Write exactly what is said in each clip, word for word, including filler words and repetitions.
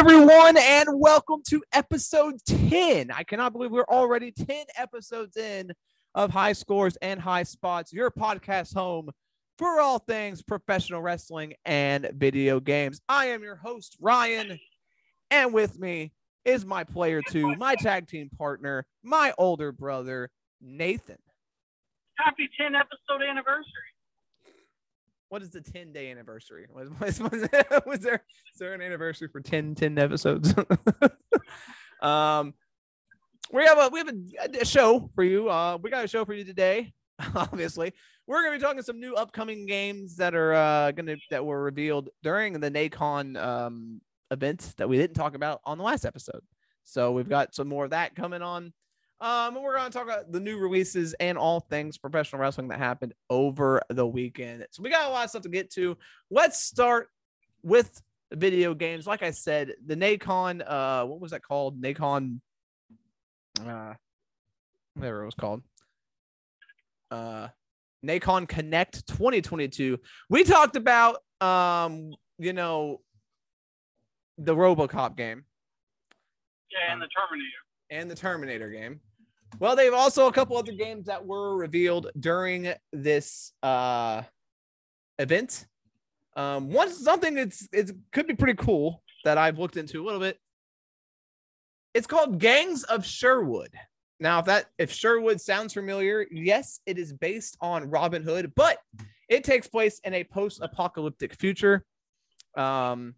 everyone, and welcome to episode ten. I cannot believe we're already ten episodes in of High Scores and High Spots, your podcast home for all things professional wrestling and video games. I am your host, Ryan, and with me is my player two, my tag team partner, my older brother, Nathan. Happy ten episode anniversary. What is the ten-day anniversary? Was, was, was, was there, is there an anniversary for ten, ten episodes? um, we have, a, we have a, a show for you. Uh, we got a show for you today, obviously. We're going to be talking some new upcoming games that are uh, going to that were revealed during the NACON um, events that we didn't talk about on the last episode. So we've got some more of that coming on. Um, and we're going to talk about the new releases and all things professional wrestling that happened over the weekend. So we got a lot of stuff to get to. Let's start with video games. Like I said, the NACON, uh, what was that called? NACON, uh, whatever it was called. Uh, Nacon Connect twenty twenty-two. We talked about, um, you know, the RoboCop game. Yeah, and the Terminator. And the Terminator game. Well, they've also a couple other games that were revealed during this uh, event. Um, one something that's it could be pretty cool that I've looked into a little bit. It's called Gangs of Sherwood. Now, if that if Sherwood sounds familiar, yes, it is based on Robin Hood, but it takes place in a post-apocalyptic future. Um,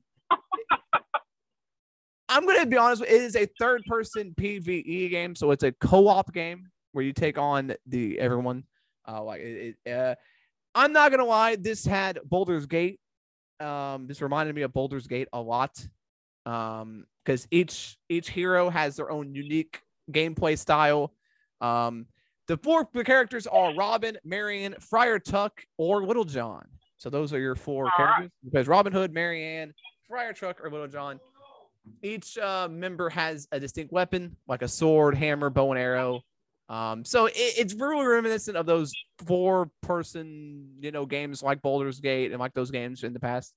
I'm going to be honest with you, it is a third-person P V E game, so it's a co-op game where you take on the everyone. Uh, like it, it, uh, I'm not going to lie, this had Baldur's Gate. Um, this reminded me of Baldur's Gate a lot because um, each each hero has their own unique gameplay style. Um, the four characters are Robin, Marianne, Friar Tuck, or Little John. So those are your four All characters. Right. Because Robin Hood, Marianne, Friar Tuck, or Little John. Each uh, member has a distinct weapon, like a sword, hammer, bow and arrow. Um, so it, it's really reminiscent of those four-person, you know, games like Baldur's Gate and like those games in the past.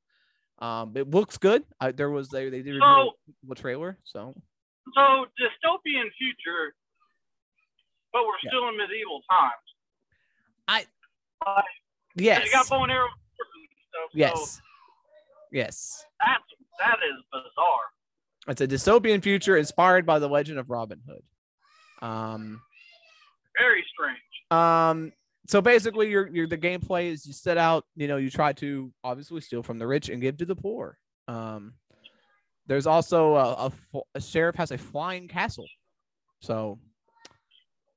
Um, it looks good. I, there was they they did so, a trailer. So, so dystopian future, but we're yeah. still in medieval times. I uh, yes, you got bow and arrow. Stuff, yes, so yes. That's that is bizarre. It's a dystopian future inspired by the legend of Robin Hood. Um, Very strange. Um, so basically, your your the gameplay is you set out. You know, you try to obviously steal from the rich and give to the poor. Um, there's also a, a, a sheriff has a flying castle. So,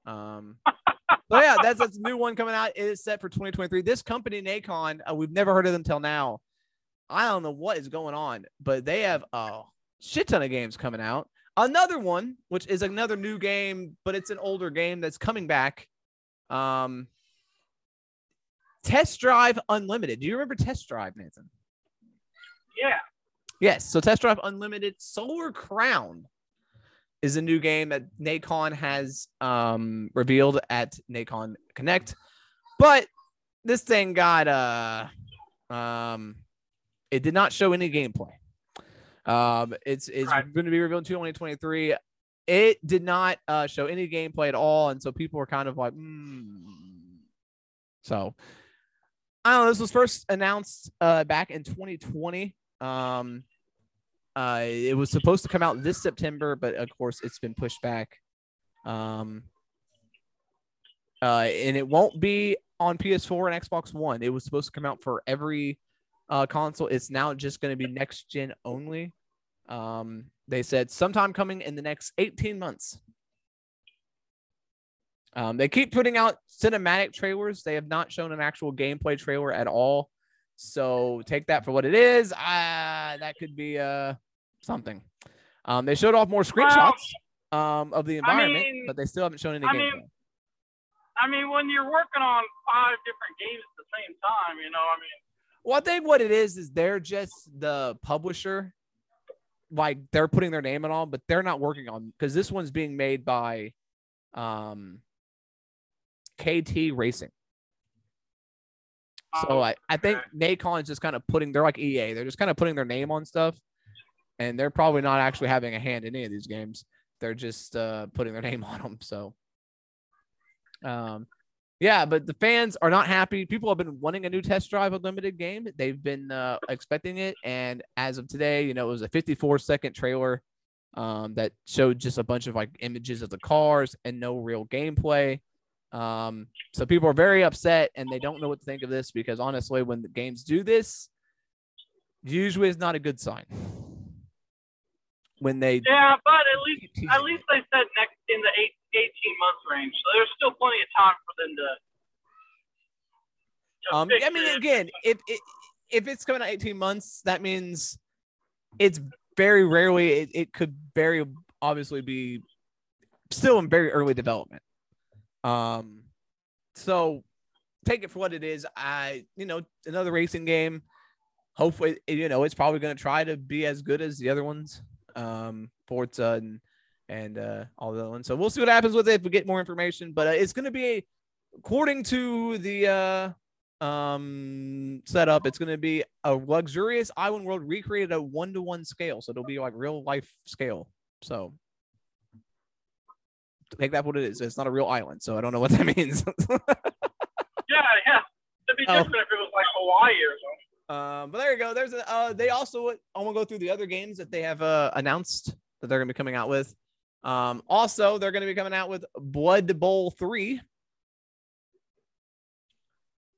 um, so yeah, that's that's a new one coming out. It is set for twenty twenty-three. This company Nacon, uh, we've never heard of them till now. I don't know what is going on, but they have a shit ton of games coming out. Another one, which is another new game, but it's an older game that's coming back. Um, Test Drive Unlimited. Do you remember Test Drive, Nathan? Yeah. Yes. So Test Drive Unlimited Solar Crown is a new game that Nacon has um, revealed at Nacon Connect. But this thing got a... Uh, um, It did not show any gameplay. Um, it's it's right. going to be revealed in twenty twenty-three. It did not uh, show any gameplay at all, and so people were kind of like, mm. So I don't know. This was first announced uh, back in twenty twenty. Um, uh, it was supposed to come out this September, but of course, it's been pushed back. Um, uh, and it won't be on P S four and Xbox One. It was supposed to come out for every. Uh, console. It's now just going to be next gen only. Um, they said sometime coming in the next eighteen months. Um, they keep putting out cinematic trailers. They have not shown an actual gameplay trailer at all. So take that for what it is. Ah, that could be uh, something. Um, they showed off more screenshots well, um, of the environment, I mean, but they still haven't shown any I gameplay. Mean, I mean, when you're working on five different games at the same time, you know, I mean, well, I think what it is is they're just the publisher, like they're putting their name and all, but they're not working on because this one's being made by um, K T Racing. So I, I think Nacon's just kind of putting, they're like E A, they're just kind of putting their name on stuff. and they're probably not actually having a hand in any of these games. They're just uh, putting their name on them. So, um, yeah, but the fans are not happy. People have been wanting a new Test Drive Unlimited game. They've been uh, expecting it. And as of today, you know, it was a fifty-four second trailer um, that showed just a bunch of like images of the cars and no real gameplay. Um, so people are very upset and they don't know what to think of this, because honestly, when the games do this, usually it's not a good sign. When they yeah, but at least at least they said next in the eight, eighteen month range, so there's still plenty of time for them to. to um, I mean, it. again, if it if it's coming to eighteen months, that means it's very rarely it, it could very obviously be still in very early development. Um, so take it for what it is. I you know another racing game. Hopefully, you know it's probably going to try to be as good as the other ones. Um, Forza and, and uh, all the other ones. So we'll see what happens with it if we get more information. But uh, it's going to be, according to the uh, um, setup, it's going to be a luxurious island world recreated at a one to one scale. So it'll be like real life scale. So take that for what it is. It's not a real island. So I don't know what that means. yeah, yeah. It'd be different oh. if it was like Hawaii or something. Um, but there you go. There's a, uh, they also I want to go through the other games that they have uh, announced that they're going to be coming out with. Um, also, they're going to be coming out with Blood Bowl three.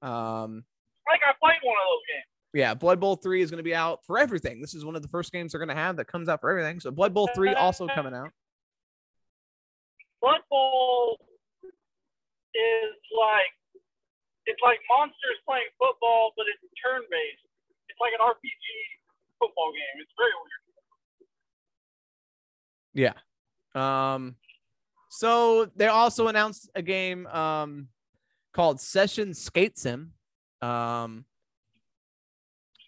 Um, like I played one of those games. Yeah, Blood Bowl three is going to be out for everything. This is one of the first games they're going to have that comes out for everything. So Blood Bowl three also coming out. Blood Bowl is like. It's like monsters playing football, but it's turn-based. It's like an R P G football game. It's very weird. Yeah. Um, so they also announced a game um, called Session Skate Sim. Um,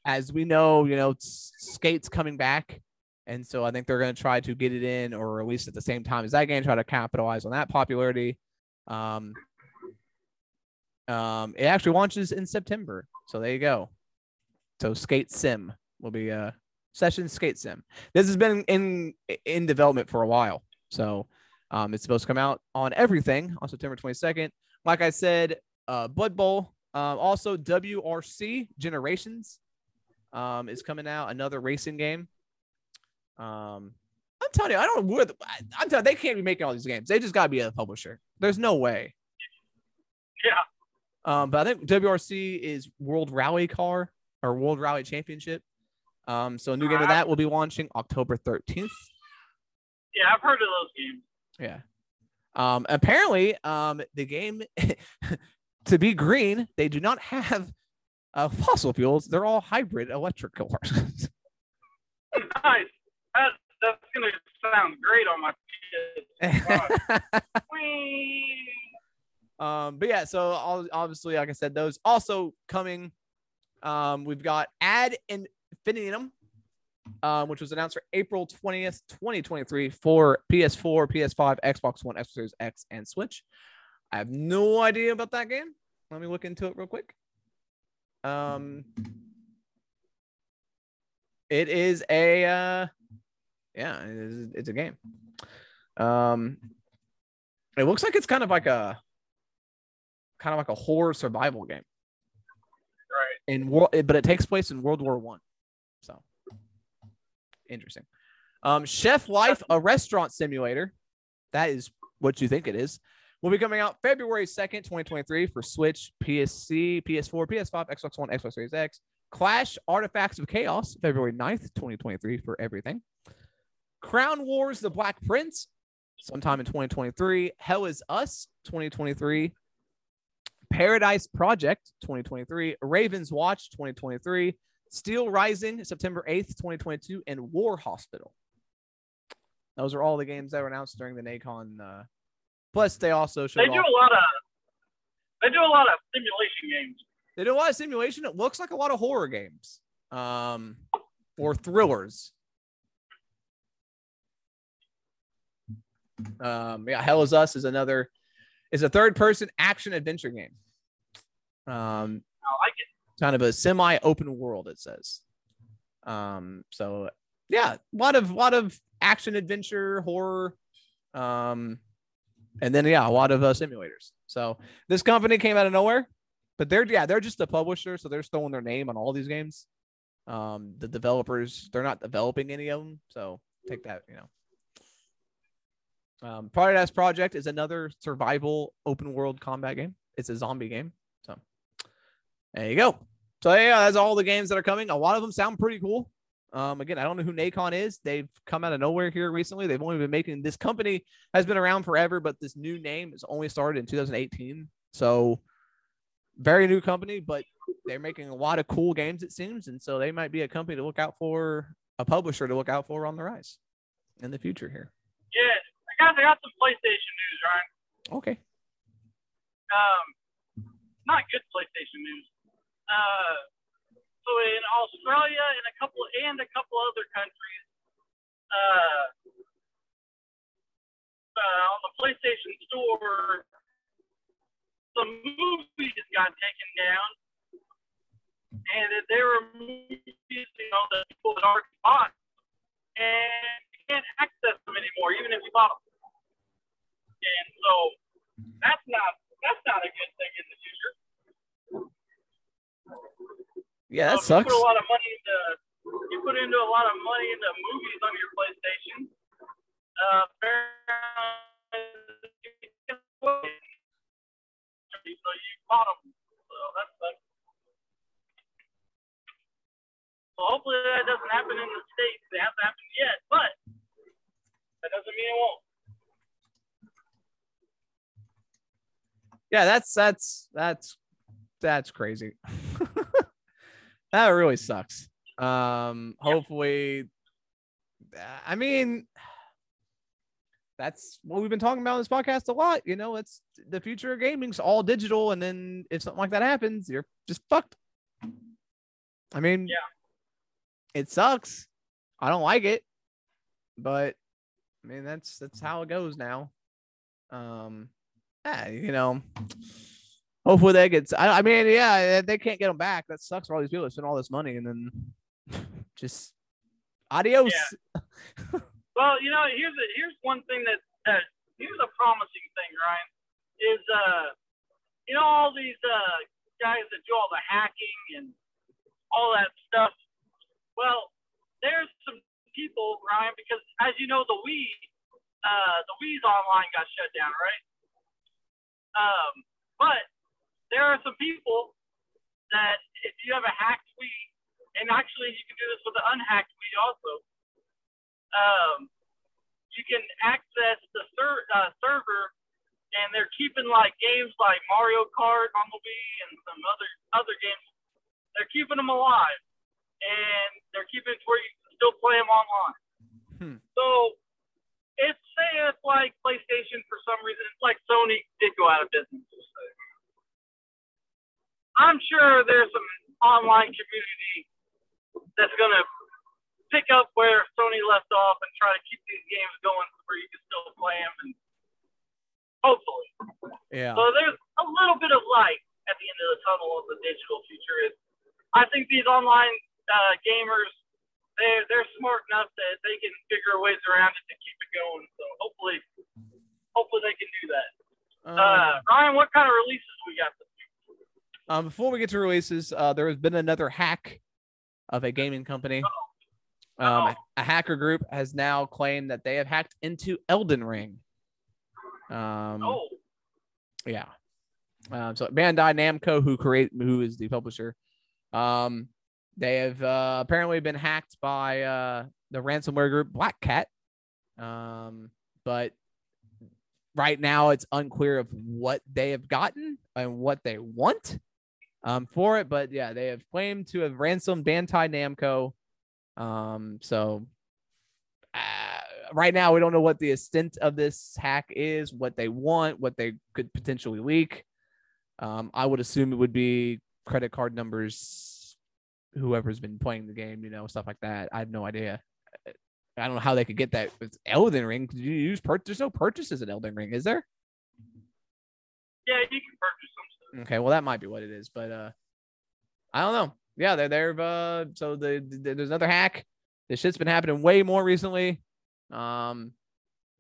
as we know, you know, skate's coming back. And so I think they're going to try to get it in, or at least at the same time as that game, try to capitalize on that popularity. Um Um, it actually launches in September, so there you go. So Skate Sim will be a uh, Session Skate Sim. This has been in in development for a while, so um, it's supposed to come out on everything on September twenty-second. Like I said, uh, Blood Bowl, uh, also W R C Generations um, is coming out, another racing game. Um, I'm telling you, I don't know where the, I, I'm telling you, they can't be making all these games. They just got to be a publisher. There's no way. Yeah. Um, but I think W R C is World Rally Car or World Rally Championship. Um, so a new game of that will be launching October thirteenth. Yeah, I've heard of those games. Yeah. Um, apparently, um, the game, to be green, they do not have uh, fossil fuels. They're all hybrid electric cars. Nice. That, that's going to sound great on my P S five. Um, but yeah, so obviously, like I said, those also coming. Um, we've got Ad Infinitum, um, which was announced for April twentieth, twenty twenty-three for P S four, P S five, Xbox One, Xbox Series X, and Switch. I have no idea about that game. Let me look into it real quick. Um, it is a, uh, yeah, it is, it's a game. Um, it looks like it's kind of like a, kind of like a horror survival game, right? In world, but it takes place in World War One, so interesting. Um, Chef Life, a restaurant simulator, that is what you think it is, will be coming out February second, twenty twenty-three for Switch, P S C, P S four, P S five, Xbox One, Xbox Series X. Clash Artifacts of Chaos, February ninth, twenty twenty-three for everything. Crown Wars: The Black Prince, sometime in twenty twenty-three. Hell is Us, twenty twenty-three. Paradise Project twenty twenty-three, Raven's Watch twenty twenty-three, Steel Rising September eighth, twenty twenty-two, and War Hospital. Those are all the games that were announced during the NACON. Uh, plus, they also showed they do off- a lot of they do a lot of simulation games. They do a lot of simulation. It looks like a lot of horror games, um, or thrillers. Um, yeah, Hell is Us is another. It's a third-person action-adventure game. Um, I like it. Kind of a semi-open world, it says. Um, so yeah, a lot of lot of action adventure, horror, um, and then yeah, a lot of uh, simulators. So this company came out of nowhere, but they're yeah they're just a publisher, so they're throwing their name on all these games. Um, the developers, they're not developing any of them, so take that, you know. Um, Paradise Project is another survival open world combat game. It's a zombie game. So there you go. So yeah, that's all the games that are coming. A lot of them sound pretty cool. Um, again, I don't know who Nacon is. They've come out of nowhere here recently. They've only been making, this company has been around forever, but this new name has only started in two thousand eighteen. So very new company, but they're making a lot of cool games, it seems. And so they might be a company to look out for, a publisher to look out for on the rise in the future here. Yeah. I got some PlayStation news, Ryan. Okay. Um, not good PlayStation news. Uh, so in Australia and a couple and a couple other countries, uh, uh on the PlayStation Store, some movies got taken down, and they were movies, you know, that people had already bought, and you can't access them anymore, even if you bought them. And so that's not that's not a good thing in the future. Yeah, that so sucks. You put a lot of money into you put into a lot of money into movies on your PlayStation. Uh, so you bought them. So that sucks. So hopefully that doesn't happen in the States. It hasn't happened yet, but that doesn't mean it won't. Yeah, that's that's that's that's crazy. That really sucks. Um, hopefully, I mean, that's what we've been talking about in this podcast a lot. You know, it's the future of gaming's all digital, and then if something like that happens, you're just fucked. I mean, yeah, it sucks. I don't like it, but I mean, that's that's how it goes now. Um. Yeah, you know, hopefully they get, I, I mean, yeah, they can't get them back. That sucks for all these people that spend all this money and then just adios. Yeah. Well, you know, here's a, here's one thing that, that, here's a promising thing, Ryan, is, uh, you know, all these uh, guys that do all the hacking and all that stuff. Well, there's some people, Ryan, because as you know, the Wii, uh, the Wii's online got shut down, right? Um, but there are some people that if you have a hacked Wii, and actually you can do this with an unhacked Wii also, um, you can access the ser- uh, server, and they're keeping like games like Mario Kart on the Wii and some other other games. They're keeping them alive, and they're keeping it to where you can still play them online. Hmm. So It's say it's like PlayStation for some reason. It's like Sony did go out of business. I'm sure there's some online community that's going to pick up where Sony left off and try to keep these games going where you can still play them. And hopefully. Yeah. So there's a little bit of light at the end of the tunnel of the digital future. Is I think these online uh, gamers, They're, they're smart enough that they can figure ways around it to keep it going. So hopefully, hopefully they can do that. Uh, uh, Ryan, what kind of releases we got this week? Um, before we get to releases, uh, there has been another hack of a gaming company. Oh. Um, oh. A hacker group has now claimed that they have hacked into Elden Ring. Um, oh. Yeah. Um, so Bandai Namco, who create, who is the publisher, um, they have uh, apparently been hacked by uh, the ransomware group Black Cat. Um, but right now it's unclear of what they have gotten and what they want um, for it. But yeah, they have claimed to have ransomed Bandai Namco. Um, so uh, right now we don't know what the extent of this hack is, what they want, what they could potentially leak. Um, I would assume it would be credit card numbers, whoever's been playing the game, you know, stuff like that. I have no idea. I don't know how they could get that with Elden Ring. Did you use purchase? There's no purchases in Elden Ring, is there? Yeah, you can purchase some stuff. Okay, well, that might be what it is, but uh, I don't know. Yeah, they're there. Uh, so the, the, there's another hack. This shit's been happening way more recently. Um,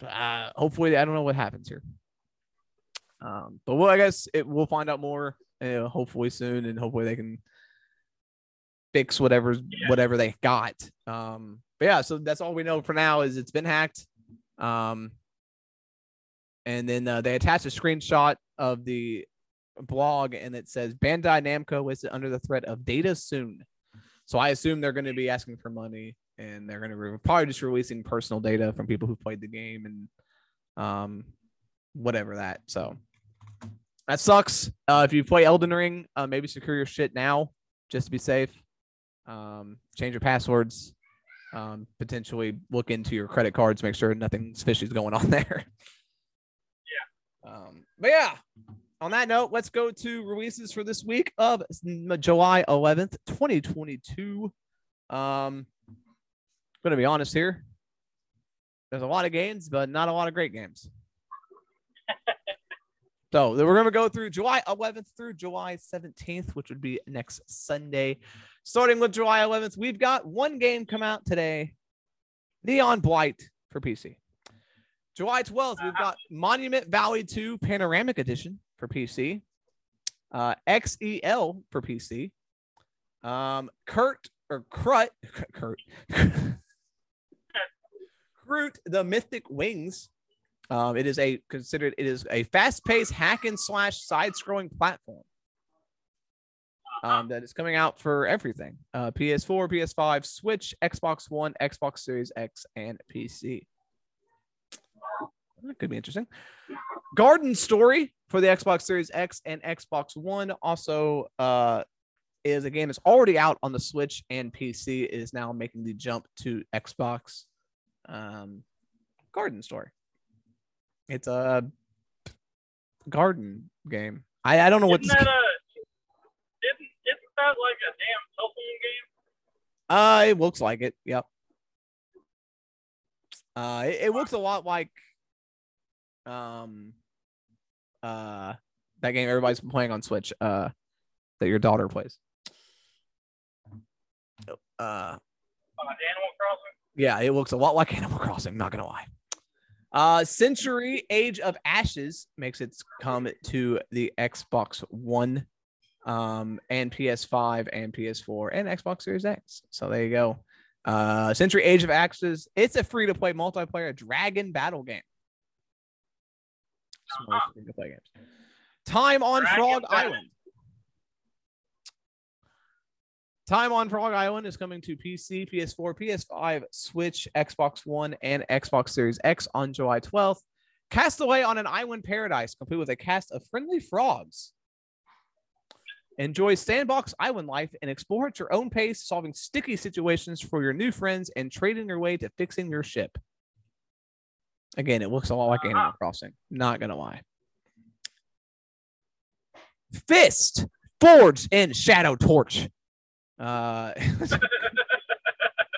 uh, hopefully, I don't know what happens here. Um, but well, I guess it, we'll find out more uh, hopefully soon, and hopefully they can fix whatever yeah. whatever they got. Um, but yeah, so that's all we know for now is it's been hacked. Um, and then uh, they attached a screenshot of the blog, and it says Bandai Namco is under the threat of data soon. So I assume they're going to be asking for money, and they're going to re- probably just releasing personal data from people who played the game and um, whatever that. So that sucks. Uh, if you play Elden Ring, uh, maybe secure your shit now just to be safe. Um, change your passwords. Um, potentially look into your credit cards, make sure nothing fishy is going on there. Yeah. Um, but yeah. On that note, let's go to releases for this week of July eleventh, twenty twenty-two. Um, I'm going to be honest here. There's a lot of games, but not a lot of great games. So we're going to go through July eleventh through July seventeenth, which would be next Sunday. Starting with July eleventh, we've got one game come out today, Neon Blight for P C. July twelfth, we've got Monument Valley two Panoramic Edition for P C, uh, X E L for P C, um, Kurt or Crut, Kurt, Crut the Mythic Wings. Um, it is a considered it is a fast-paced hack and slash side-scrolling platform um, that is coming out for everything: uh, P S four, P S five, Switch, Xbox One, Xbox Series X, and P C. That could be interesting. Garden Story for the Xbox Series X and Xbox One also uh, is a game that's already out on the Switch and P C. It is now making the jump to Xbox. Um, Garden Story. It's a garden game. I, I don't know isn't what. That a, isn't, isn't that like a damn cell phone game? Uh, it looks like it. Yep. Uh, it, it looks a lot like. Um, uh, that game everybody's been playing on Switch. Uh, that your daughter plays. Uh, uh, Animal Crossing. Yeah, it looks a lot like Animal Crossing. Not gonna lie. Uh, Century Age of Ashes makes its come to the Xbox One, um, and P S five and P S four and Xbox Series X. So there you go. Uh, Century Age of Ashes. It's a free to play multiplayer dragon battle game. Play games. Time on Dragon Frog Dragon. Island. Time on Frog Island is coming to P C, P S four, P S five, Switch, Xbox One, and Xbox Series X on July twelfth. Castaway on an Island Paradise, complete with a cast of friendly frogs. Enjoy sandbox island life and explore at your own pace, solving sticky situations for your new friends and trading your way to fixing your ship. Again, it looks a lot like Animal Crossing. Not going to lie. Fist Forged in Shadow Torch. Uh,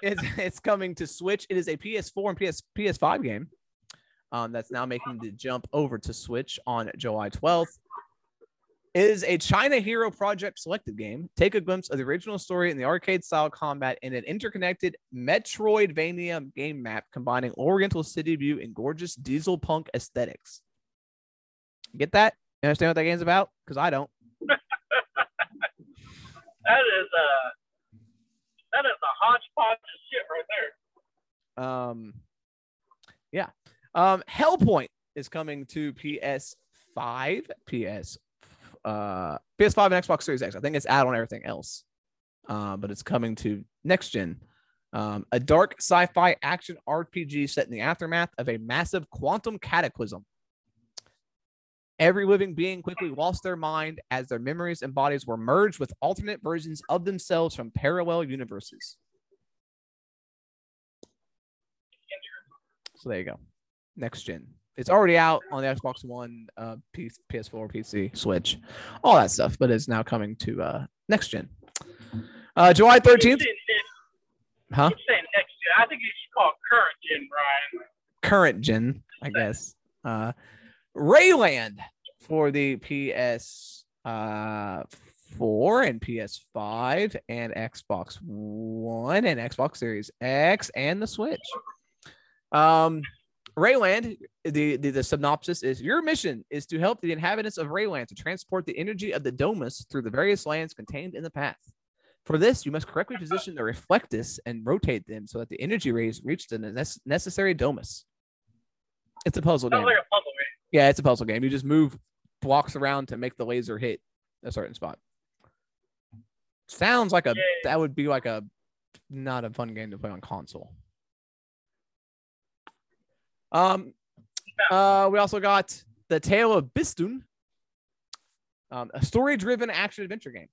it's, it's coming to Switch. It is a P S four and P S, P S five game um, that's now making the jump over to Switch on July twelfth. It is a China Hero Project selected game. Take a glimpse of the original story and the arcade-style combat in an interconnected Metroidvania game map combining Oriental city view and gorgeous diesel punk aesthetics. Get that? You understand what that game's about? Because I don't. that is a that is a hodgepodge of shit right there. Um, yeah. Um, Hellpoint is coming to P S five, P S. Uh, P S five and Xbox Series X. I think it's out on everything else, uh, but it's coming to next gen. Um, a dark sci-fi action R P G set in the aftermath of a massive quantum cataclysm. Every living being quickly lost their mind as their memories and bodies were merged with alternate versions of themselves from parallel universes. So there you go. Next gen. It's already out on the Xbox One, uh, P S four, P C, Switch, all that stuff, but it's now coming to uh, next gen. Uh, July thirteenth. Huh? Next gen. I think it's called current gen, Brian. Current gen, I guess. Uh, Rayland for the P S uh, P S four and P S five and Xbox One and Xbox Series X and the Switch. Um, Rayland, the, the, the synopsis is, your mission is to help the inhabitants of Rayland to transport the energy of the Domus through the various lands contained in the path. For this, you must correctly position the reflectus and rotate them so that the energy rays reach the ne- necessary Domus. It's a puzzle game. Like a puzzle game. Yeah, it's a puzzle game. You just move blocks around to make the laser hit a certain spot. Sounds like a, yeah, yeah. that would be like a, not a fun game to play on console. Um, uh, we also got The Tale of Bistun, um, a story-driven action-adventure game.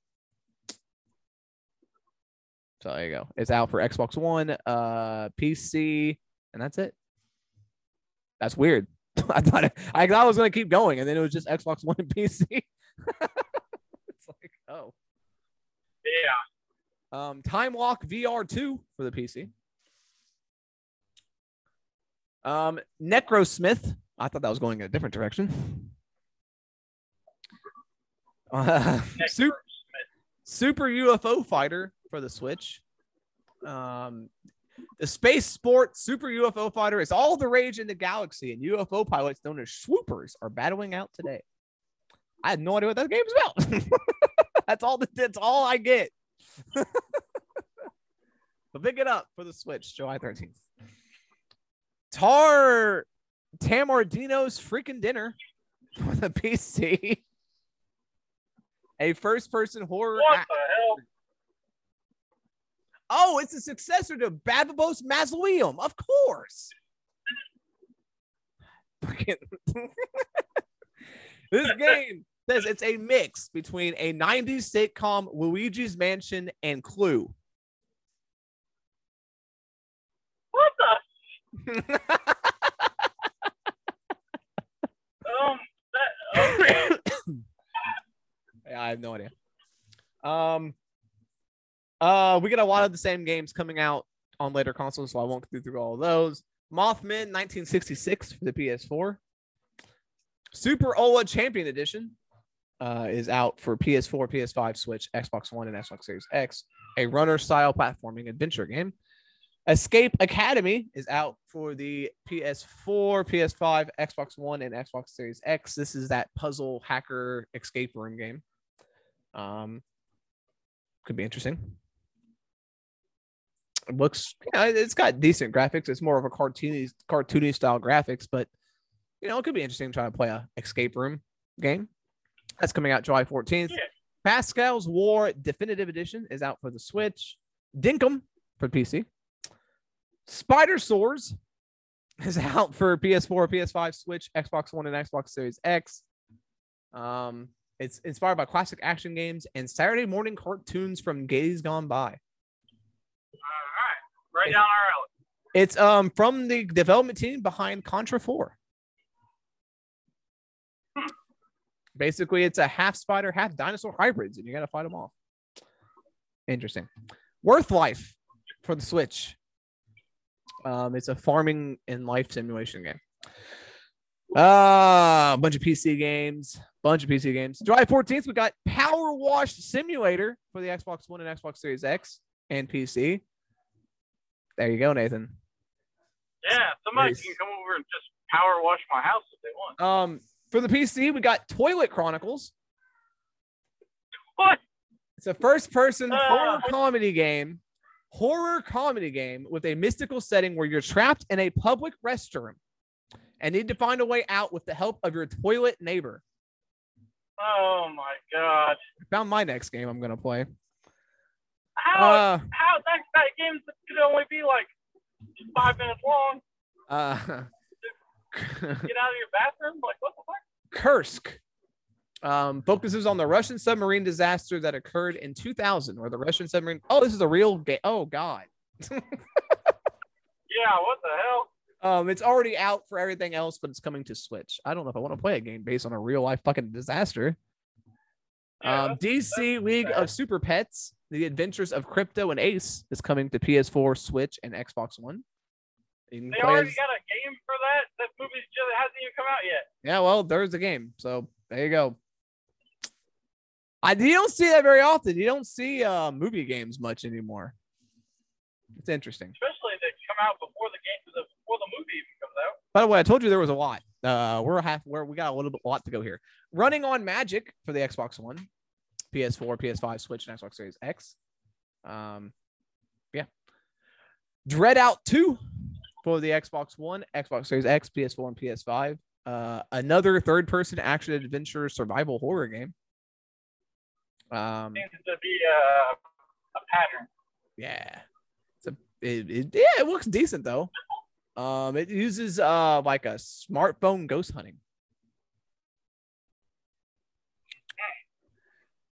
So there you go. It's out for Xbox One, uh, P C, and that's it. That's weird. I thought it, I thought I was going to keep going, and then it was just Xbox One and P C. It's like, oh. Yeah. Um, Time Walk V R two for the P C. Um, Necrosmith. I thought that was going in a different direction. Uh, super, super U F O Fighter for the Switch. Um, the space sport Super U F O Fighter is all the rage in the galaxy, and U F O pilots known as swoopers are battling out today. I had no idea what that game's about. That's all. The, that's all I get. But pick it up for the Switch, July thirteenth. Tar Tamardino's Freaking Dinner for the P C. A first-person horror. What act- the hell? Oh, it's a successor to Babybos Mausoleum, of course. This game says it's a mix between a nineties sitcom, Luigi's Mansion, and Clue. What the? um, that, okay. I have no idea. Um, uh, we get a lot of the same games coming out on later consoles, so I won't go through all of those. Mothman nineteen sixty-six for the P S four. Super O L A Champion Edition uh, is out for P S four, P S five, Switch, Xbox One, and Xbox Series X. A runner-style platforming adventure game. Escape Academy is out for the P S four, P S five, Xbox One, and Xbox Series X. This is that puzzle hacker escape room game. Um, could be interesting. It looks, you know, it's got decent graphics. It's more of a cartoony, cartoony style graphics, but you know, it could be interesting trying to play a escape room game. That's coming out July fourteenth. Yeah. Pascal's War Definitive Edition is out for the Switch. Dinkum for P C. Spider Swords is out for P S four, P S five, Switch, Xbox One, and Xbox Series X. Um, it's inspired by classic action games and Saturday morning cartoons from days gone by. All right, right it's, down our alley. It's um from the development team behind Contra four. Hmm. Basically, it's a half spider, half dinosaur hybrids, and you gotta fight them off. Interesting. Worth Life for the Switch. Um, it's a farming and life simulation game. Uh, a bunch of P C games. bunch of P C games. July fourteenth, we got Power Wash Simulator for the Xbox One and Xbox Series X and P C. There you go, Nathan. Yeah, somebody nice. Can come over and just power wash my house if they want. Um, for the P C, we got Toilet Chronicles. What? It's a first-person uh, horror comedy game. Horror comedy game with a mystical setting where you're trapped in a public restroom and need to find a way out with the help of your toilet neighbor. Oh my god. I found my next game I'm going to play. How, uh, how that, that game could only be like five minutes long? Uh, Get out of your bathroom? Like, what the fuck? Kursk. Um, focuses on the Russian submarine disaster that occurred in two thousand, where the Russian submarine. Oh, this is a real game. Oh, God. Yeah, what the hell? Um, it's already out for everything else, but it's coming to Switch. I don't know if I want to play a game based on a real life fucking disaster. Yeah, um, D C League bad. Of Super Pets, The Adventures of Crypto and Ace is coming to P S four, Switch, and Xbox One. They already as... got a game for that? That movie hasn't even come out yet. Yeah, well, there's a game. So there you go. I you don't see that very often. You don't see uh, movie games much anymore. It's interesting. Especially they come out before the game, before the movie even comes out. By the way, I told you there was a lot. Uh, we're half where we got a little bit lot to go here. Running on Magic for the Xbox One, P S four, P S five, Switch, and Xbox Series X. Um, yeah. Dreadout two for the Xbox One, Xbox Series X, P S four, and P S five. Uh, another third-person action adventure survival horror game. Um, seems to be a, a pattern. Yeah, it's a, it, it, yeah, it looks decent though. Um, it uses uh like a smartphone ghost hunting.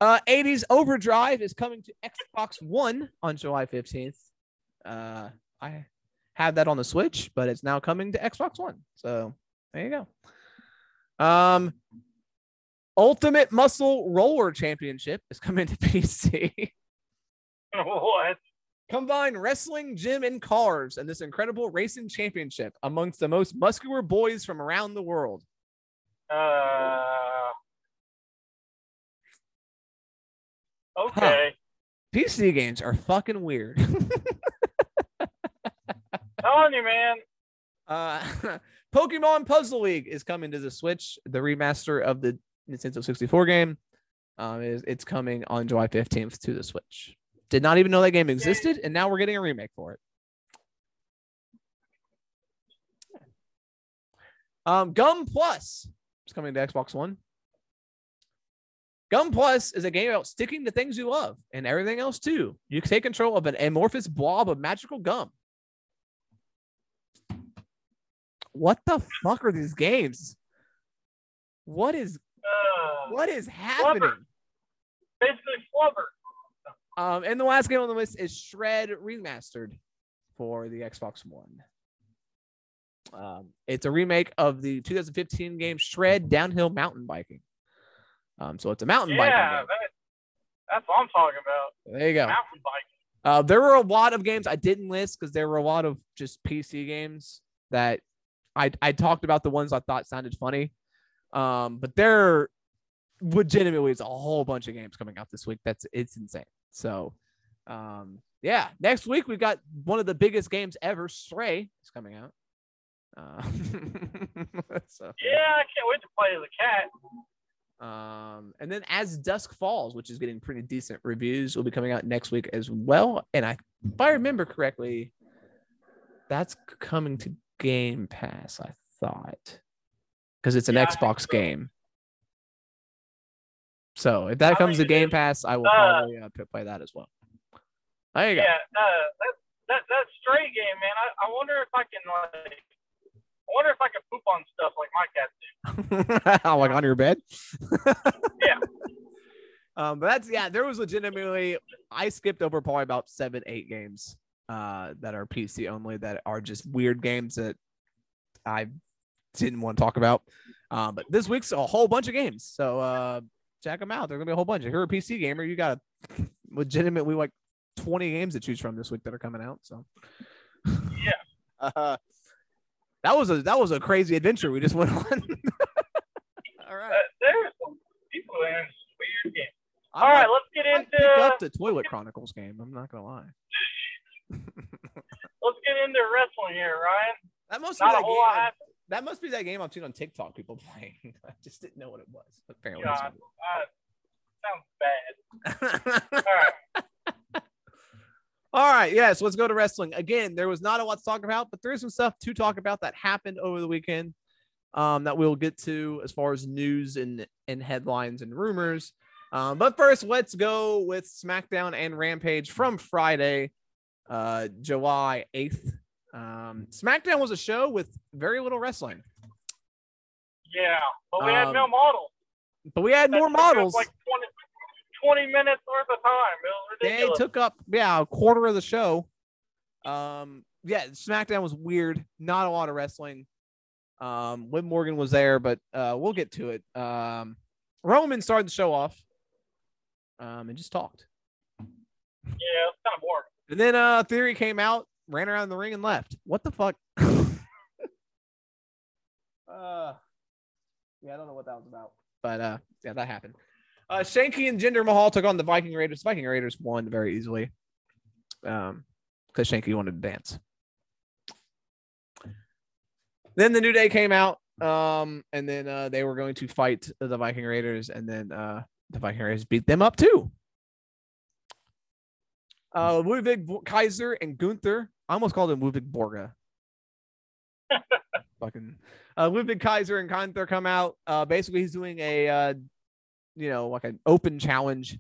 Uh, eighties Overdrive is coming to Xbox One on July fifteenth. Uh, I have that on the Switch, but it's now coming to Xbox One. So there you go. Um. Ultimate Muscle Roller Championship is coming to P C. What? Combine wrestling, gym, and cars in this incredible racing championship amongst the most muscular boys from around the world. Uh, okay. Huh. P C games are fucking weird. Telling you, man. Uh, Pokemon Puzzle League is coming to the Switch, the remaster of the Nintendo sixty-four game. Um, is it's coming on July fifteenth to the Switch. Did not even know that game existed, and now we're getting a remake for it. Um, Gum Plus is coming to Xbox One. Gum Plus is a game about sticking to things you love and everything else too. You take control of an amorphous blob of magical gum. What the fuck are these games? What is Uh, what is happening? Flubber. Basically, flubber. Um, and the last game on the list is Shred Remastered for the Xbox One. Um, it's a remake of the two thousand fifteen game Shred Downhill Mountain Biking. Um, so it's a mountain yeah, biking. Yeah, that, that's what I'm talking about. There you go. Mountain biking. Uh, there were a lot of games I didn't list because there were a lot of just P C games that I I talked about the ones I thought sounded funny. Um, but there legitimately is a whole bunch of games coming out this week. That's it's insane. So, um, yeah, next week we've got one of the biggest games ever. Stray is coming out. Uh, so. Yeah, I can't wait to play as a cat. Um, and then As Dusk Falls, which is getting pretty decent reviews, will be coming out next week as well. And I, if I remember correctly, that's coming to Game Pass, I thought. Because it's an yeah, Xbox so. game. So if that I comes to Game Pass, I will uh, probably uh, play that as well. There you yeah, go. Yeah, uh, that, that, that Stray game, man, I, I wonder if I can, like, I wonder if I can poop on stuff like my cat do. Like on your bed? Yeah. Um, but that's, yeah, there was legitimately, I skipped over probably about seven, eight games uh, that are P C only that are just weird games that I didn't want to talk about, um, but this week's a whole bunch of games, so uh, check them out. There's gonna be a whole bunch. If you're a P C gamer, you got a legitimately like twenty games to choose from this week that are coming out. So yeah, uh, that was a that was a crazy adventure we just went on. All right, uh, there's some people in weird games. All I right, might, let's get I into pick up the Toilet Chronicles game. I'm not gonna lie. Let's get into wrestling here, Ryan. That must not be a whole lot happened. That must be that game I've seen on TikTok people playing. I just didn't know what it was. Apparently, God, uh, sounds bad. All right. All right. Yes. Yeah, so let's go to wrestling. Again, there was not a lot to talk about, but there is some stuff to talk about that happened over the weekend um, that we'll get to as far as news and, and headlines and rumors. Um, but first, let's go with SmackDown and Rampage from Friday, uh, July eighth. Um, SmackDown was a show with very little wrestling. Yeah, but we um, had no models. But we had that more models. Like twenty, twenty minutes worth of time. It was ridiculous. They took up, yeah, a quarter of the show. Um, yeah, SmackDown was weird. Not a lot of wrestling. Um, Liv Morgan was there, but uh, we'll get to it. Um, Roman started the show off um, and just talked. Yeah, it was kind of boring. And then uh, Theory came out, ran around the ring and left. What the fuck? uh, yeah, I don't know what that was about, but uh, yeah, that happened. Uh, Shanky and Jinder Mahal took on the Viking Raiders. The Viking Raiders won very easily because um, Shanky wanted to dance. Then the New Day came out, um, and then uh, they were going to fight the Viking Raiders, and then uh, the Viking Raiders beat them up too. Uh, Ludwig Kaiser and Gunther. I almost called him Ludwig Borga. Fucking uh, Ludwig Kaiser and Gunther come out. Uh, basically, he's doing a uh, you know like an open challenge,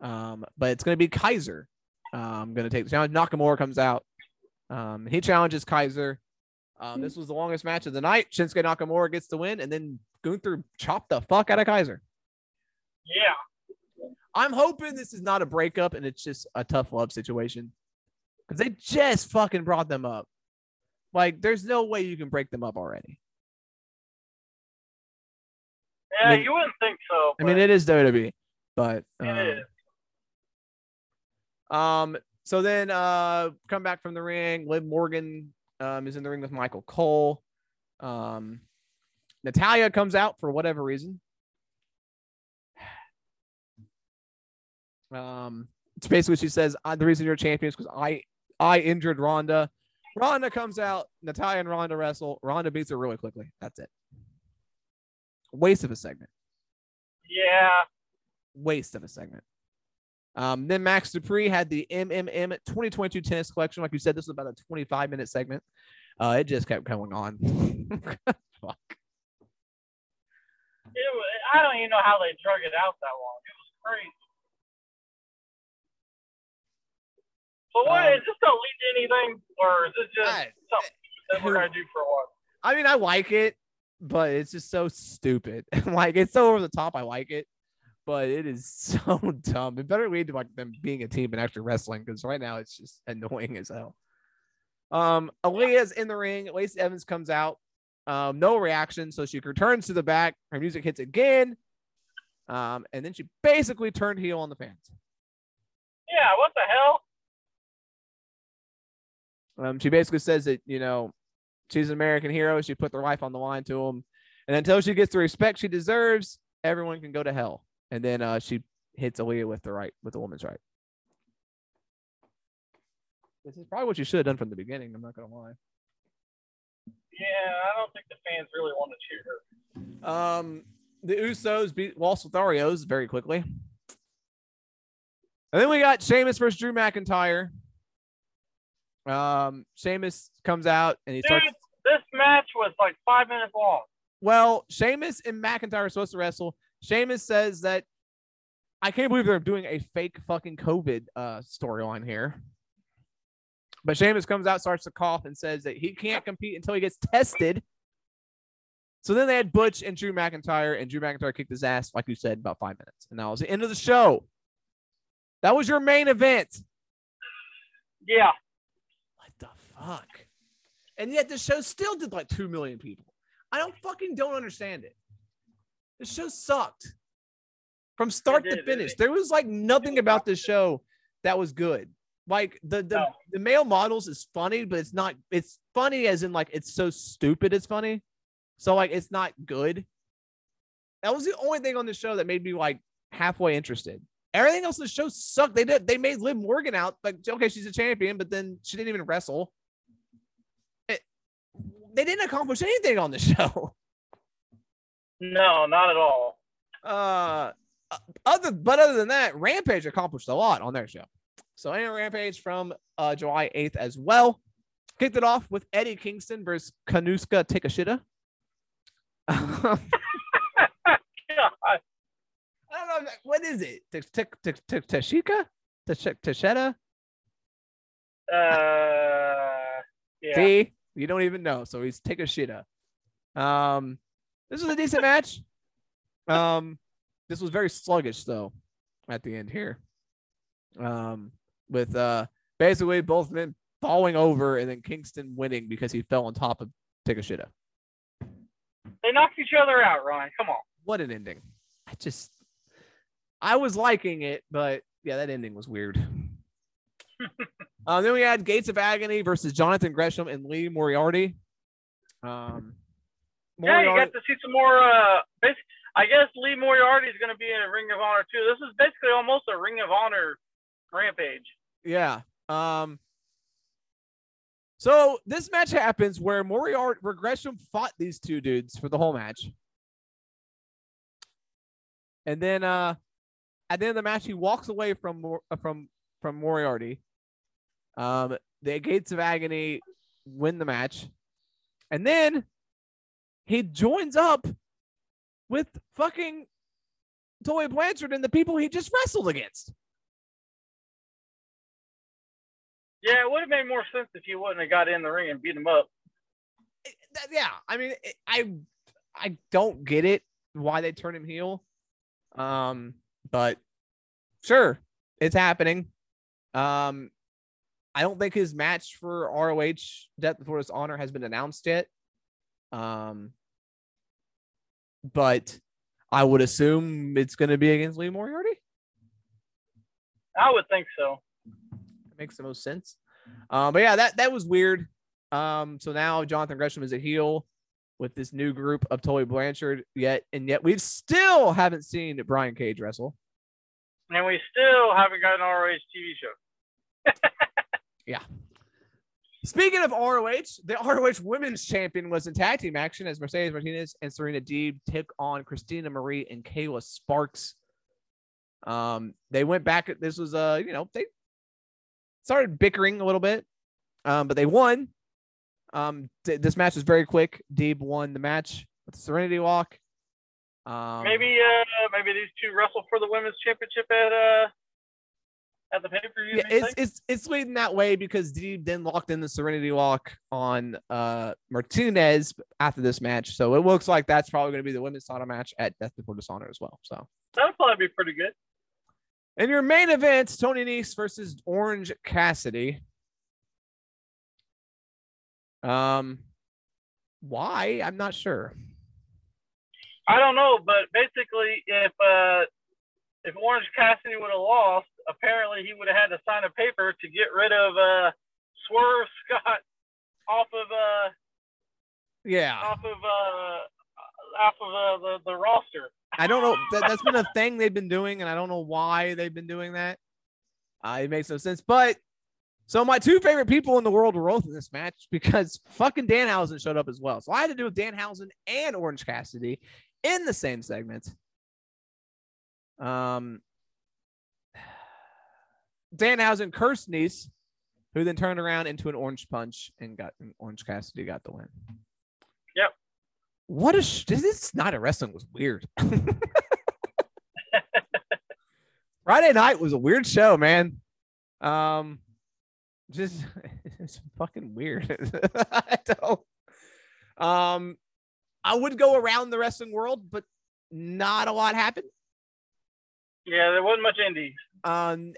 um, but it's going to be Kaiser. I'm um, going to take the challenge. Nakamura comes out. Um, he challenges Kaiser. Um, this was the longest match of the night. Shinsuke Nakamura gets the win, and then Gunther chopped the fuck out of Kaiser. Yeah. I'm hoping this is not a breakup and it's just a tough love situation because they just fucking brought them up. Like, there's no way you can break them up already. Yeah, I mean, you wouldn't think so. I mean, it is W W E, but it um, is. Um. So then, uh, come back from the ring. Liv Morgan um is in the ring with Michael Cole. Um, Natalya comes out for whatever reason. Um, it's basically she says the reason you're champion is because I I injured Ronda. Ronda comes out. Natalya and Ronda wrestle. Ronda beats her really quickly. That's it. Waste of a segment. Yeah. Waste of a segment. Um, then Max Dupree had the M M M twenty twenty-two tennis collection. Like you said, this was about a twenty-five minute segment. Uh, it just kept going on. Fuck. It was, I don't even know how they drug it out that long. It was crazy. But what, um, is this going to lead to anything? Or is this just I, something that we're going to do for a while? I mean, I like it, but it's just so stupid. Like, it's so over the top. I like it. But it is so dumb. It better lead to like them being a team and actually wrestling because right now it's just annoying as hell. Um, Aaliyah's in the ring. Lacey Evans comes out. Um, no reaction, so she returns to the back. Her music hits again, um, and then she basically turned heel on the fans. Yeah, what the hell? Um, she basically says that you know she's an American hero. She put their life on the line to them, and until she gets the respect she deserves, everyone can go to hell. And then uh, she hits Aaliyah with the right, with the woman's right. This is probably what you should have done from the beginning. I'm not gonna lie. Yeah, I don't think the fans really want to cheer her. Um, the Usos beat Los Lotharios very quickly. And then we got Sheamus versus Drew McIntyre. Um, Sheamus comes out and he Dude, starts. This match was like five minutes long. Well, Sheamus and McIntyre are supposed to wrestle. Sheamus says that I can't believe they're doing a fake fucking COVID uh, storyline here. But Sheamus comes out, starts to cough, and says that he can't compete until he gets tested. So then they had Butch and Drew McIntyre, and Drew McIntyre kicked his ass, like you said, about five minutes. And that was the end of the show. That was your main event. Yeah. What the fuck? And yet the show still did like two million people. I don't fucking don't understand it. This show sucked from start did, to finish. There was like nothing about this show that was good. Like the the, no. the male models is funny, but it's not, it's funny as in like, it's so stupid. It's funny. So like, it's not good. That was the only thing on the show that made me like halfway interested. Everything else in the show sucked. They did. They made Liv Morgan out. Like, okay, she's a champion, but then she didn't even wrestle. It, they didn't accomplish anything on the show. No, not at all. Uh, other but other than that, Rampage accomplished a lot on their show. So, anyway, Rampage from uh, July eighth as well. Kicked it off with Eddie Kingston versus Kanuska Takeshita. God. I don't know. What is it? Tashika? Tashetta? Uh, yeah. See? You don't even know. So, he's Takeshita. Um... This was a decent match. Um, this was very sluggish, though, at the end here. Um, with uh, basically both men falling over and then Kingston winning because he fell on top of Takeshita. They knocked each other out, Ryan. Come on. What an ending. I just, I was liking it, but yeah, that ending was weird. uh, then we had Gates of Agony versus Jonathan Gresham and Lee Moriarty. Um, Moriarty. Yeah, you got to see some more. Uh, basic, I guess Lee Moriarty is going to be in a Ring of Honor too. This is basically almost a Ring of Honor Rampage. Yeah. Um. So this match happens where Moriarty Regression fought these two dudes for the whole match, and then uh, at the end of the match he walks away from from from Moriarty. Um, the Gates of Agony win the match, and then he joins up with fucking Tully Blanchard and the people he just wrestled against. Yeah, it would have made more sense if you wouldn't have got in the ring and beat him up. It, that, yeah, I mean, it, I I don't get it, why they turn him heel. Um, but sure, it's happening. Um, I don't think his match for R O H Death Before Dishonor has been announced yet. Um. But I would assume it's going to be against Lee Moriarty. I would think so. It makes the most sense. Um, but yeah, that, that was weird. Um, so now Jonathan Gresham is a heel with this new group of Tully Blanchard yet. And yet we still haven't seen Brian Cage wrestle. And we still haven't got an R O H T V show. Yeah. Speaking of R O H, the R O H Women's Champion was in tag team action as Mercedes Martinez and Serena Deeb took on Christina Marie and Kayla Sparks. Um, they went back. This was, uh, you know, they started bickering a little bit, um, but they won. Um, th- this match was very quick. Deeb won the match with the Serenity Walk. Um, maybe, uh, maybe these two wrestle for the Women's Championship at uh. At the pay-per-view, yeah, it's, it's it's leading that way because Deeb then locked in the Serenity Walk on uh, Martinez after this match. So it looks like that's probably going to be the women's title match at Death Before Dishonor as well. So that'll probably be pretty good. And your main event, Tony Nese versus Orange Cassidy. Um, why? I'm not sure. I don't know, but basically, if uh, if Orange Cassidy would have lost, apparently he would have had to sign a paper to get rid of uh, Swerve Scott off of uh, yeah off of uh, off of uh, the, the roster. I don't know. That, that's been a thing they've been doing, and I don't know why they've been doing that. Uh, it makes no sense. But so my two favorite people in the world were both in this match because fucking Danhausen showed up as well. So I had to do with Danhausen and Orange Cassidy in the same segment. Um. Danhausen cursed Nese, who then turned around into an orange punch and got and Orange Cassidy got the win. Yep. What a sh- this is not a wrestling was weird. Friday night was a weird show, man. Um, just it's fucking weird. I don't. Um, I would go around the wrestling world, but not a lot happened. Yeah, there wasn't much indies. Um.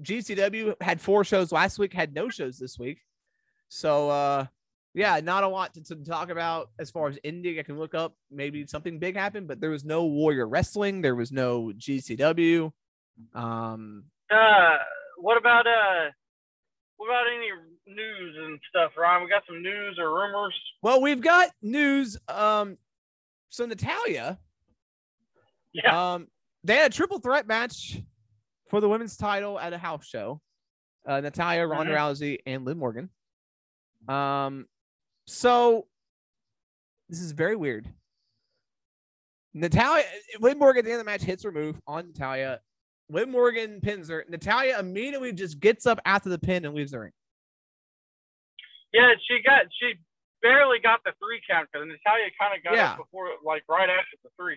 G C W had four shows last week, had no shows this week. So, uh, yeah, not a lot to, to talk about as far as indie. I can look up maybe something big happened, but there was no Warrior Wrestling. There was no G C W. Um, uh, what about uh, what about any news and stuff, Ryan? We got some news or rumors? Well, we've got news. Um, so, Natalya. Yeah. Um, they had a triple threat match for the women's title at a house show. Uh, Natalya, Ronda Rousey, and Liv Morgan. Um, so this is very weird. Natalya, Liv Morgan at the end of the match hits her move on Natalya. Liv Morgan pins her. Natalya immediately just gets up after the pin and leaves the ring. Yeah, she got she barely got the three count because Natalya kind of got yeah. up before, like right after the three.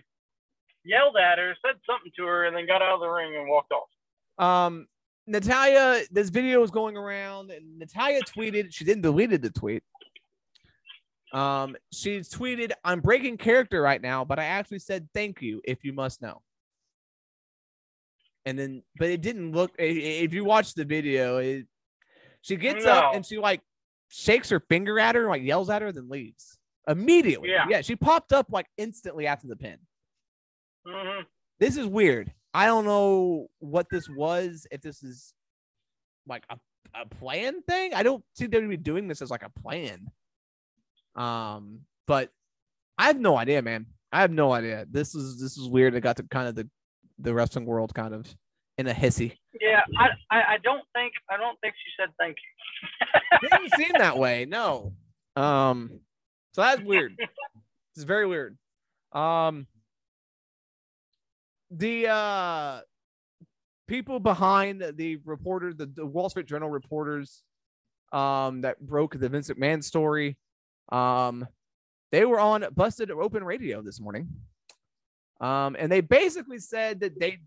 Yelled at her, said something to her, and then got out of the ring and walked off. Um, Natalya, this video was going around, and Natalya tweeted, she didn't delete the tweet. Um, she tweeted, "I'm breaking character right now, but I actually said thank you, if you must know." And then, but it didn't look, if you watch the video, it, she gets no. up and she like shakes her finger at her, and like yells at her, then leaves immediately. Yeah. yeah, she popped up like instantly after the pin. Mm-hmm. This is weird. I don't know what this was. If this is like a, a plan thing, I don't see W W E doing this as like a plan. Um, but I have no idea, man. I have no idea. This is this is weird. I got to kind of the, the wrestling world kind of in a hissy. Yeah, I, I, I don't think I don't think she said thank you. Didn't seem that way. No. Um. So that's weird. It's very weird. Um. The uh, people behind the reporter, the, the Wall Street Journal reporters, um, that broke the Vince McMahon story, um. They were on Busted Open Radio this morning, um, and they basically said that they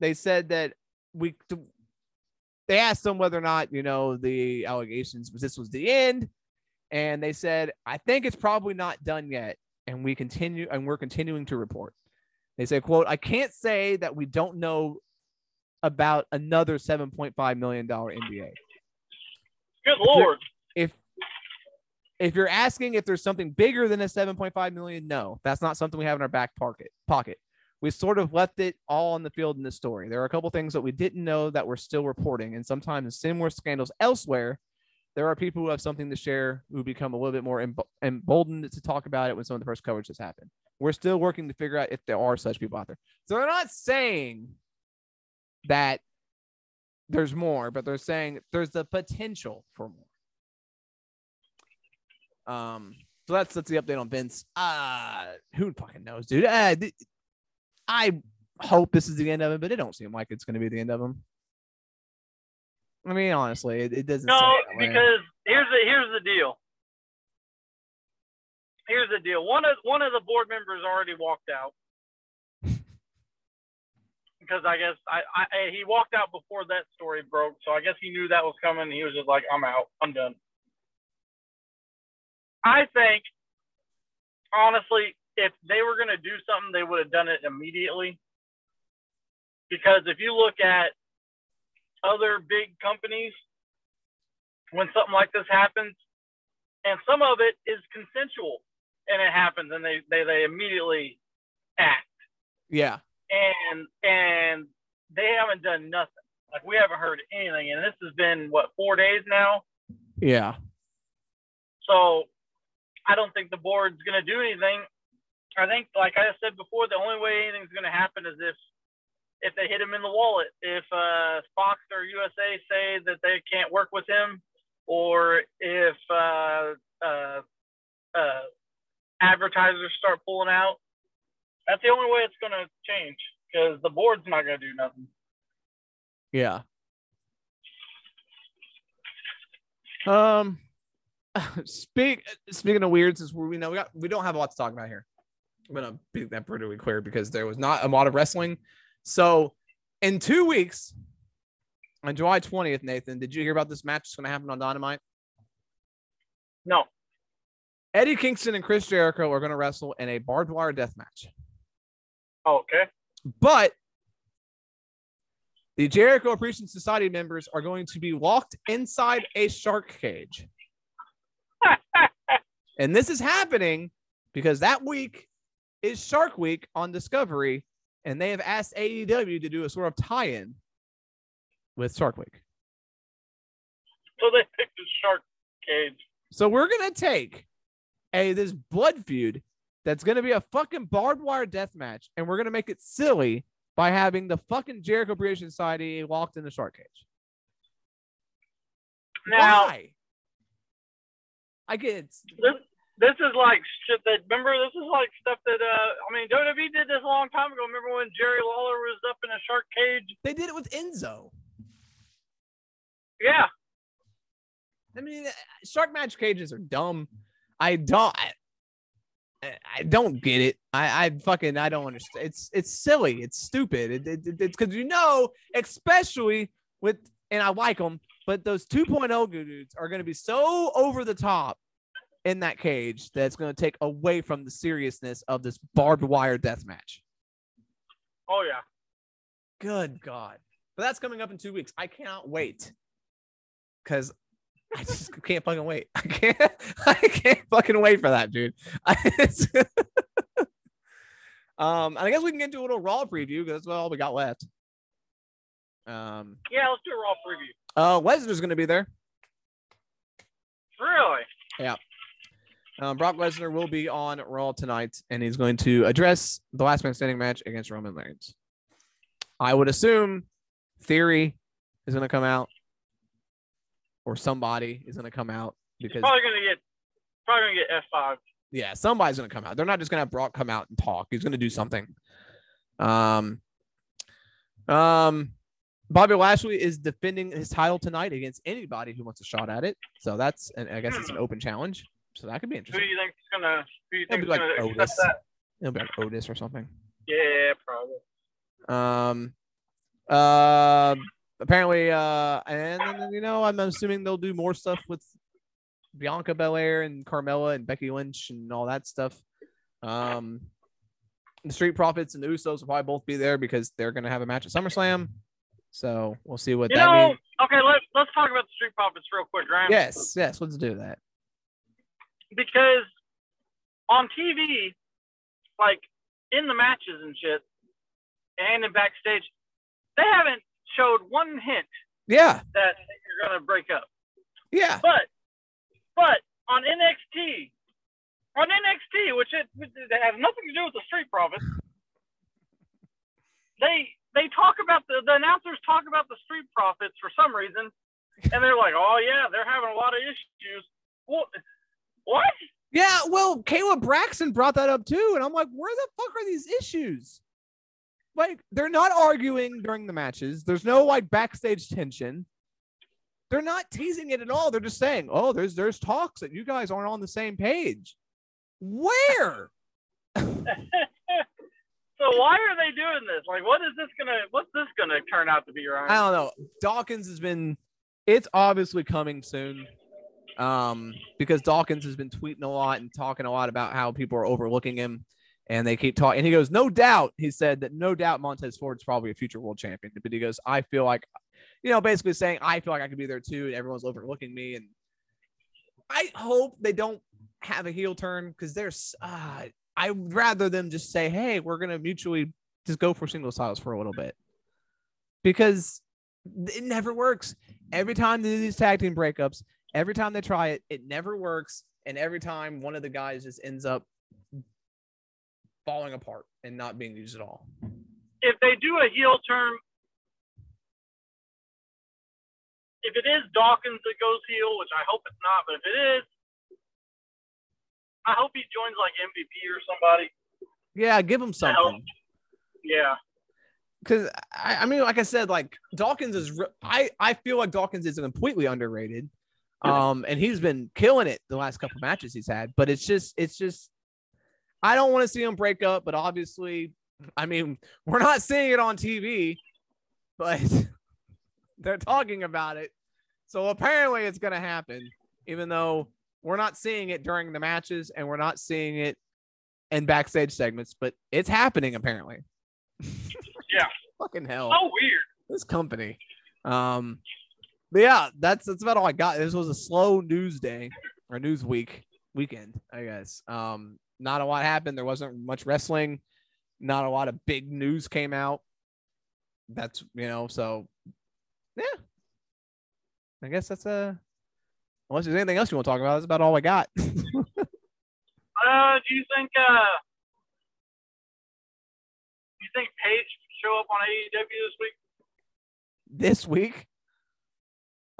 they said that we they asked them whether or not, you know, the allegations was this was the end, and they said, I think it's probably not done yet, and we continue and we're continuing to report. They say, quote, I can't say that we don't know about another seven point five million dollars N D A. Good Lord. If If you're asking if there's something bigger than a seven point five million, no, that's not something we have in our back pocket. Pocket. We sort of left it all on the field in this story. There are a couple things that we didn't know that we're still reporting, and sometimes in similar scandals elsewhere, there are people who have something to share who become a little bit more emb- emboldened to talk about it when some of the first coverage has happened. We're still working to figure out if there are such people out there. So they're not saying that there's more, but they're saying there's the potential for more. Um, so that's that's the update on Vince. Uh, who fucking knows, dude? Uh, th- I hope this is the end of it, but it don't seem like it's going to be the end of him. I mean, honestly, it, it doesn't. No, because here's the here's the deal. Here's the deal. One of one of the board members already walked out because I guess I, I he walked out before that story broke, so I guess he knew that was coming. He was just like, I'm out, I'm done. I think, honestly, if they were going to do something, they would have done it immediately. Because if you look at other big companies, when something like this happens, and some of it is consensual, and it happens, and they, they, they immediately act. Yeah. And and they haven't done nothing. Like, we haven't heard anything. And this has been, what, four days now? Yeah. So I don't think the board's going to do anything. I think, like I said before, the only way anything's going to happen is if if they hit him in the wallet. If uh, Fox or U S A say that they can't work with him, or if uh, uh, uh, advertisers start pulling out, that's the only way it's going to change, because the board's not going to do nothing. Yeah. Um. Speak, speaking of weird, since we know we got we don't have a lot to talk about here, I'm gonna be that brutally clear because there was not a lot of wrestling. So, in two weeks, on July twentieth, Nathan, did you hear about this match that's gonna happen on Dynamite? No. Eddie Kingston and Chris Jericho are gonna wrestle in a barbed wire death match. Oh, okay. But the Jericho Appreciation Society members are going to be locked inside a shark cage. And this is happening because that week is Shark Week on Discovery, and they have asked A E W to do a sort of tie-in with Shark Week. So they picked the shark cage. So we're going to take a this blood feud that's going to be a fucking barbed wire death match, and we're going to make it silly by having the fucking Jericho Appreciation Society locked in the shark cage. Now, why? I get it. This, this is like shit that, remember, this is like stuff that, uh, I mean, W W E did this a long time ago. Remember when Jerry Lawler was up in a shark cage? They did it with Enzo. Yeah. I mean, shark match cages are dumb. I don't, I, I don't get it. I, I fucking, I don't understand. It's, it's silly. It's stupid. It, it, it, it's because, you know, especially with, and I like them, but those two point oh dudes are going to be so over the top in that cage that it's going to take away from the seriousness of this barbed wire death match. Oh, yeah. Good God. But that's coming up in two weeks. I cannot wait because I just can't fucking wait. I can't, I can't fucking wait for that, dude. I, um, and I guess we can get into a little Raw preview because that's all we got left. Um, yeah, let's do a Raw preview. Uh, Lesnar's going to be there. Really? Yeah. Um, Brock Lesnar will be on Raw tonight, and he's going to address the last man standing match against Roman Reigns. I would assume Theory is going to come out, or somebody is going to come out, because he's probably going to get probably going to get F five. Yeah, somebody's going to come out. They're not just going to have Brock come out and talk. He's going to do something. Um, um, Bobby Lashley is defending his title tonight against anybody who wants a shot at it. So that's, and I guess it's an open challenge. So that could be interesting. Who do you think is gonna? Who do you think is like gonna Otis. Accept that? It'll be like Otis or something. Yeah, probably. Um. Uh. Apparently. Uh. And you know, I'm assuming they'll do more stuff with Bianca Belair and Carmella and Becky Lynch and all that stuff. Um. The Street Profits and the Usos will probably both be there because they're gonna have a match at SummerSlam. So we'll see what you that know, means. Okay, let's let's talk about the Street Profits real quick, Ryan. Yes. Yes. Let's do that. Because on T V, like in the matches and shit, and in backstage, they haven't showed one hint. Yeah. That you're gonna break up. Yeah. But, but on N X T, on N X T, which it, it has nothing to do with the Street Profits, they they talk about the the announcers talk about the Street Profits for some reason, and they're like, oh yeah, they're having a lot of issues. Well. What? Yeah, well, Kayla Braxton brought that up too, and I'm like, where the fuck are these issues? Like, they're not arguing during the matches. There's no like backstage tension. They're not teasing it at all. They're just saying, oh, there's there's talks that you guys aren't on the same page. Where? So why are they doing this? Like, what is this gonna what's this gonna turn out to be, Ryan? I don't know. Dawkins has been it's obviously coming soon. Um, because Dawkins has been tweeting a lot and talking a lot about how people are overlooking him, and they keep talking. And he goes, no doubt. He said that no doubt Montez Ford's probably a future world champion. But he goes, I feel like, you know, basically saying I feel like I could be there too, and everyone's overlooking me. And I hope they don't have a heel turn, because there's, uh, I'd rather them just say, hey, we're gonna mutually just go for singles titles for a little bit, because it never works. Every time they do these tag team breakups. Every time they try it, it never works. And every time one of the guys just ends up falling apart and not being used at all. If they do a heel turn, if it is Dawkins that goes heel, which I hope it's not, but if it is, I hope he joins like M V P or somebody. Yeah, give him something. Yeah. Because, I, I mean, like I said, like Dawkins is, re- I, I feel like Dawkins is completely underrated. Um, and he's been killing it the last couple matches he's had, but it's just, it's just, I don't want to see him break up, but obviously, I mean, we're not seeing it on T V, but they're talking about it. So apparently it's going to happen, even though we're not seeing it during the matches and we're not seeing it in backstage segments, but it's happening apparently. Yeah. Fucking hell. So weird. This company. Um, But yeah, that's that's about all I got. This was a slow news day or news week weekend, I guess. Um, not a lot happened. There wasn't much wrestling. Not a lot of big news came out. That's you know, so yeah. I guess that's a. Unless there's anything else you want to talk about, that's about all I got. uh, do you think? Uh, do you think Paige show up on A E W this week? This week.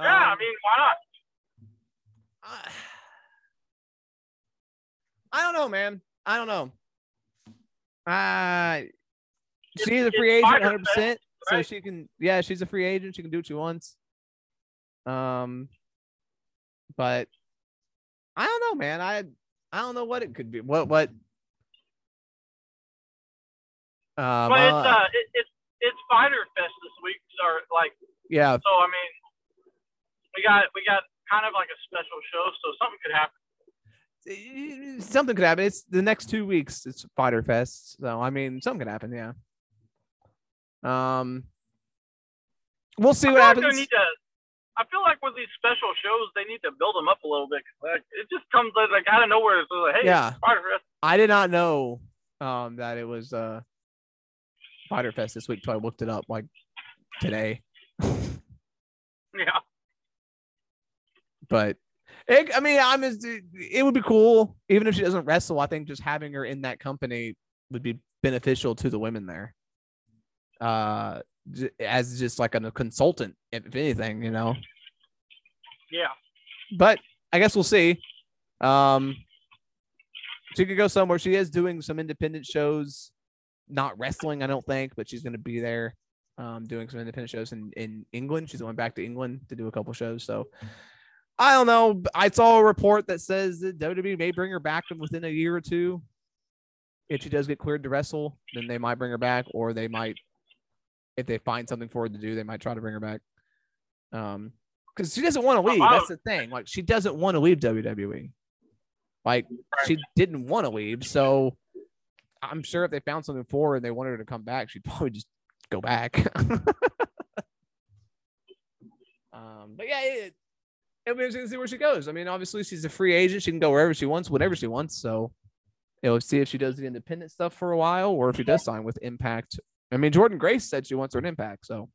Yeah, um, I mean, why not? I, I don't know, man. I don't know. Uh, she's a free agent, one hundred percent. Right? So she can, yeah, she's a free agent. She can do what she wants. Um, But I don't know, man. I I don't know what it could be. What, what? Uh, but it's, uh, it, it's, it's Fighter Fest this week. Or like, yeah. So, I mean. We got we got kind of like a special show, so something could happen. Something could happen. It's the next two weeks. It's Fighter Fest, so I mean, something could happen. Yeah. Um, we'll see I what happens. Like need to, I feel like with these special shows, they need to build them up a little bit. Like, it just comes like out of nowhere. It's like, hey, yeah. It's Fighter Fest. I did not know um, that it was uh, Fighter Fest this week. So I looked it up like today. Yeah. But It, I mean, I'm. Just, it would be cool, even if she doesn't wrestle. I think just having her in that company would be beneficial to the women there. Uh, as just like a consultant, if anything, you know. Yeah. But I guess we'll see. Um, she could go somewhere. She is doing some independent shows, not wrestling, I don't think, but she's going to be there, um, doing some independent shows in, in England. She's going back to England to do a couple shows. So I don't know. I saw a report that says that W W E may bring her back within a year or two. If she does get cleared to wrestle, then they might bring her back, or they might, if they find something for her to do, they might try to bring her back. Um, Because she doesn't want to leave. That's the thing. Like, she doesn't want to leave W W E. Like, she didn't want to leave. So I'm sure if they found something for her and they wanted her to come back, she'd probably just go back. um, but yeah, it, it'll be interesting to see where she goes. I mean, obviously she's a free agent. She can go wherever she wants, whenever she wants. So you know, see if she does the independent stuff for a while, or if she does sign with Impact. I mean, Jordan Grace said she wants her an Impact. So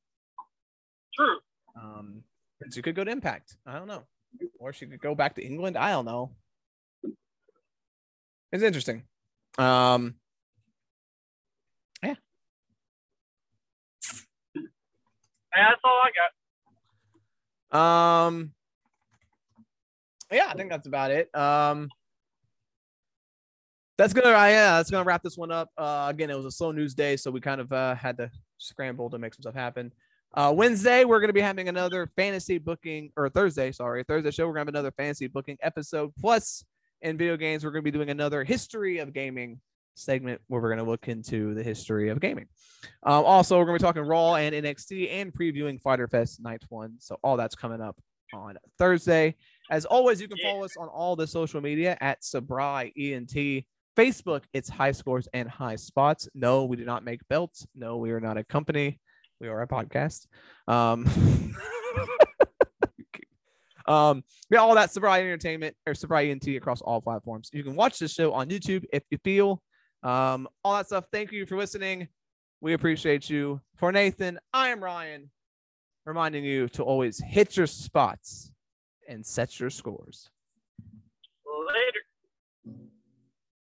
true. Um, She could go to Impact. I don't know. Or she could go back to England. I don't know. It's interesting. Um, yeah. Yeah, that's all I got. Um, yeah, I think that's about it. Um, that's gonna. Uh, yeah, that's gonna wrap this one up. Uh, again, it was a slow news day, so we kind of uh, had to scramble to make some stuff happen. Uh, Wednesday, we're going to be having another fantasy booking, or Thursday, sorry, Thursday show. We're going to have another fantasy booking episode. Plus, in video games, we're going to be doing another history of gaming segment where we're going to look into the history of gaming. Um, also, we're going to be talking Raw and N X T and previewing Fighter Fest Night one. So all that's coming up on Thursday. As always, you can follow us on all the social media at SabraiENT. Facebook, it's High Scores and High Spots. No, we do not make belts. No, we are not a company. We are a podcast. Um, um, yeah, all that Sobriety Entertainment or Sobriety N T across all platforms. You can watch this show on YouTube if you feel. Um, all that stuff. Thank you for listening. We appreciate you. For Nathan, I am Ryan, reminding you to always hit your spots and set your scores. Later.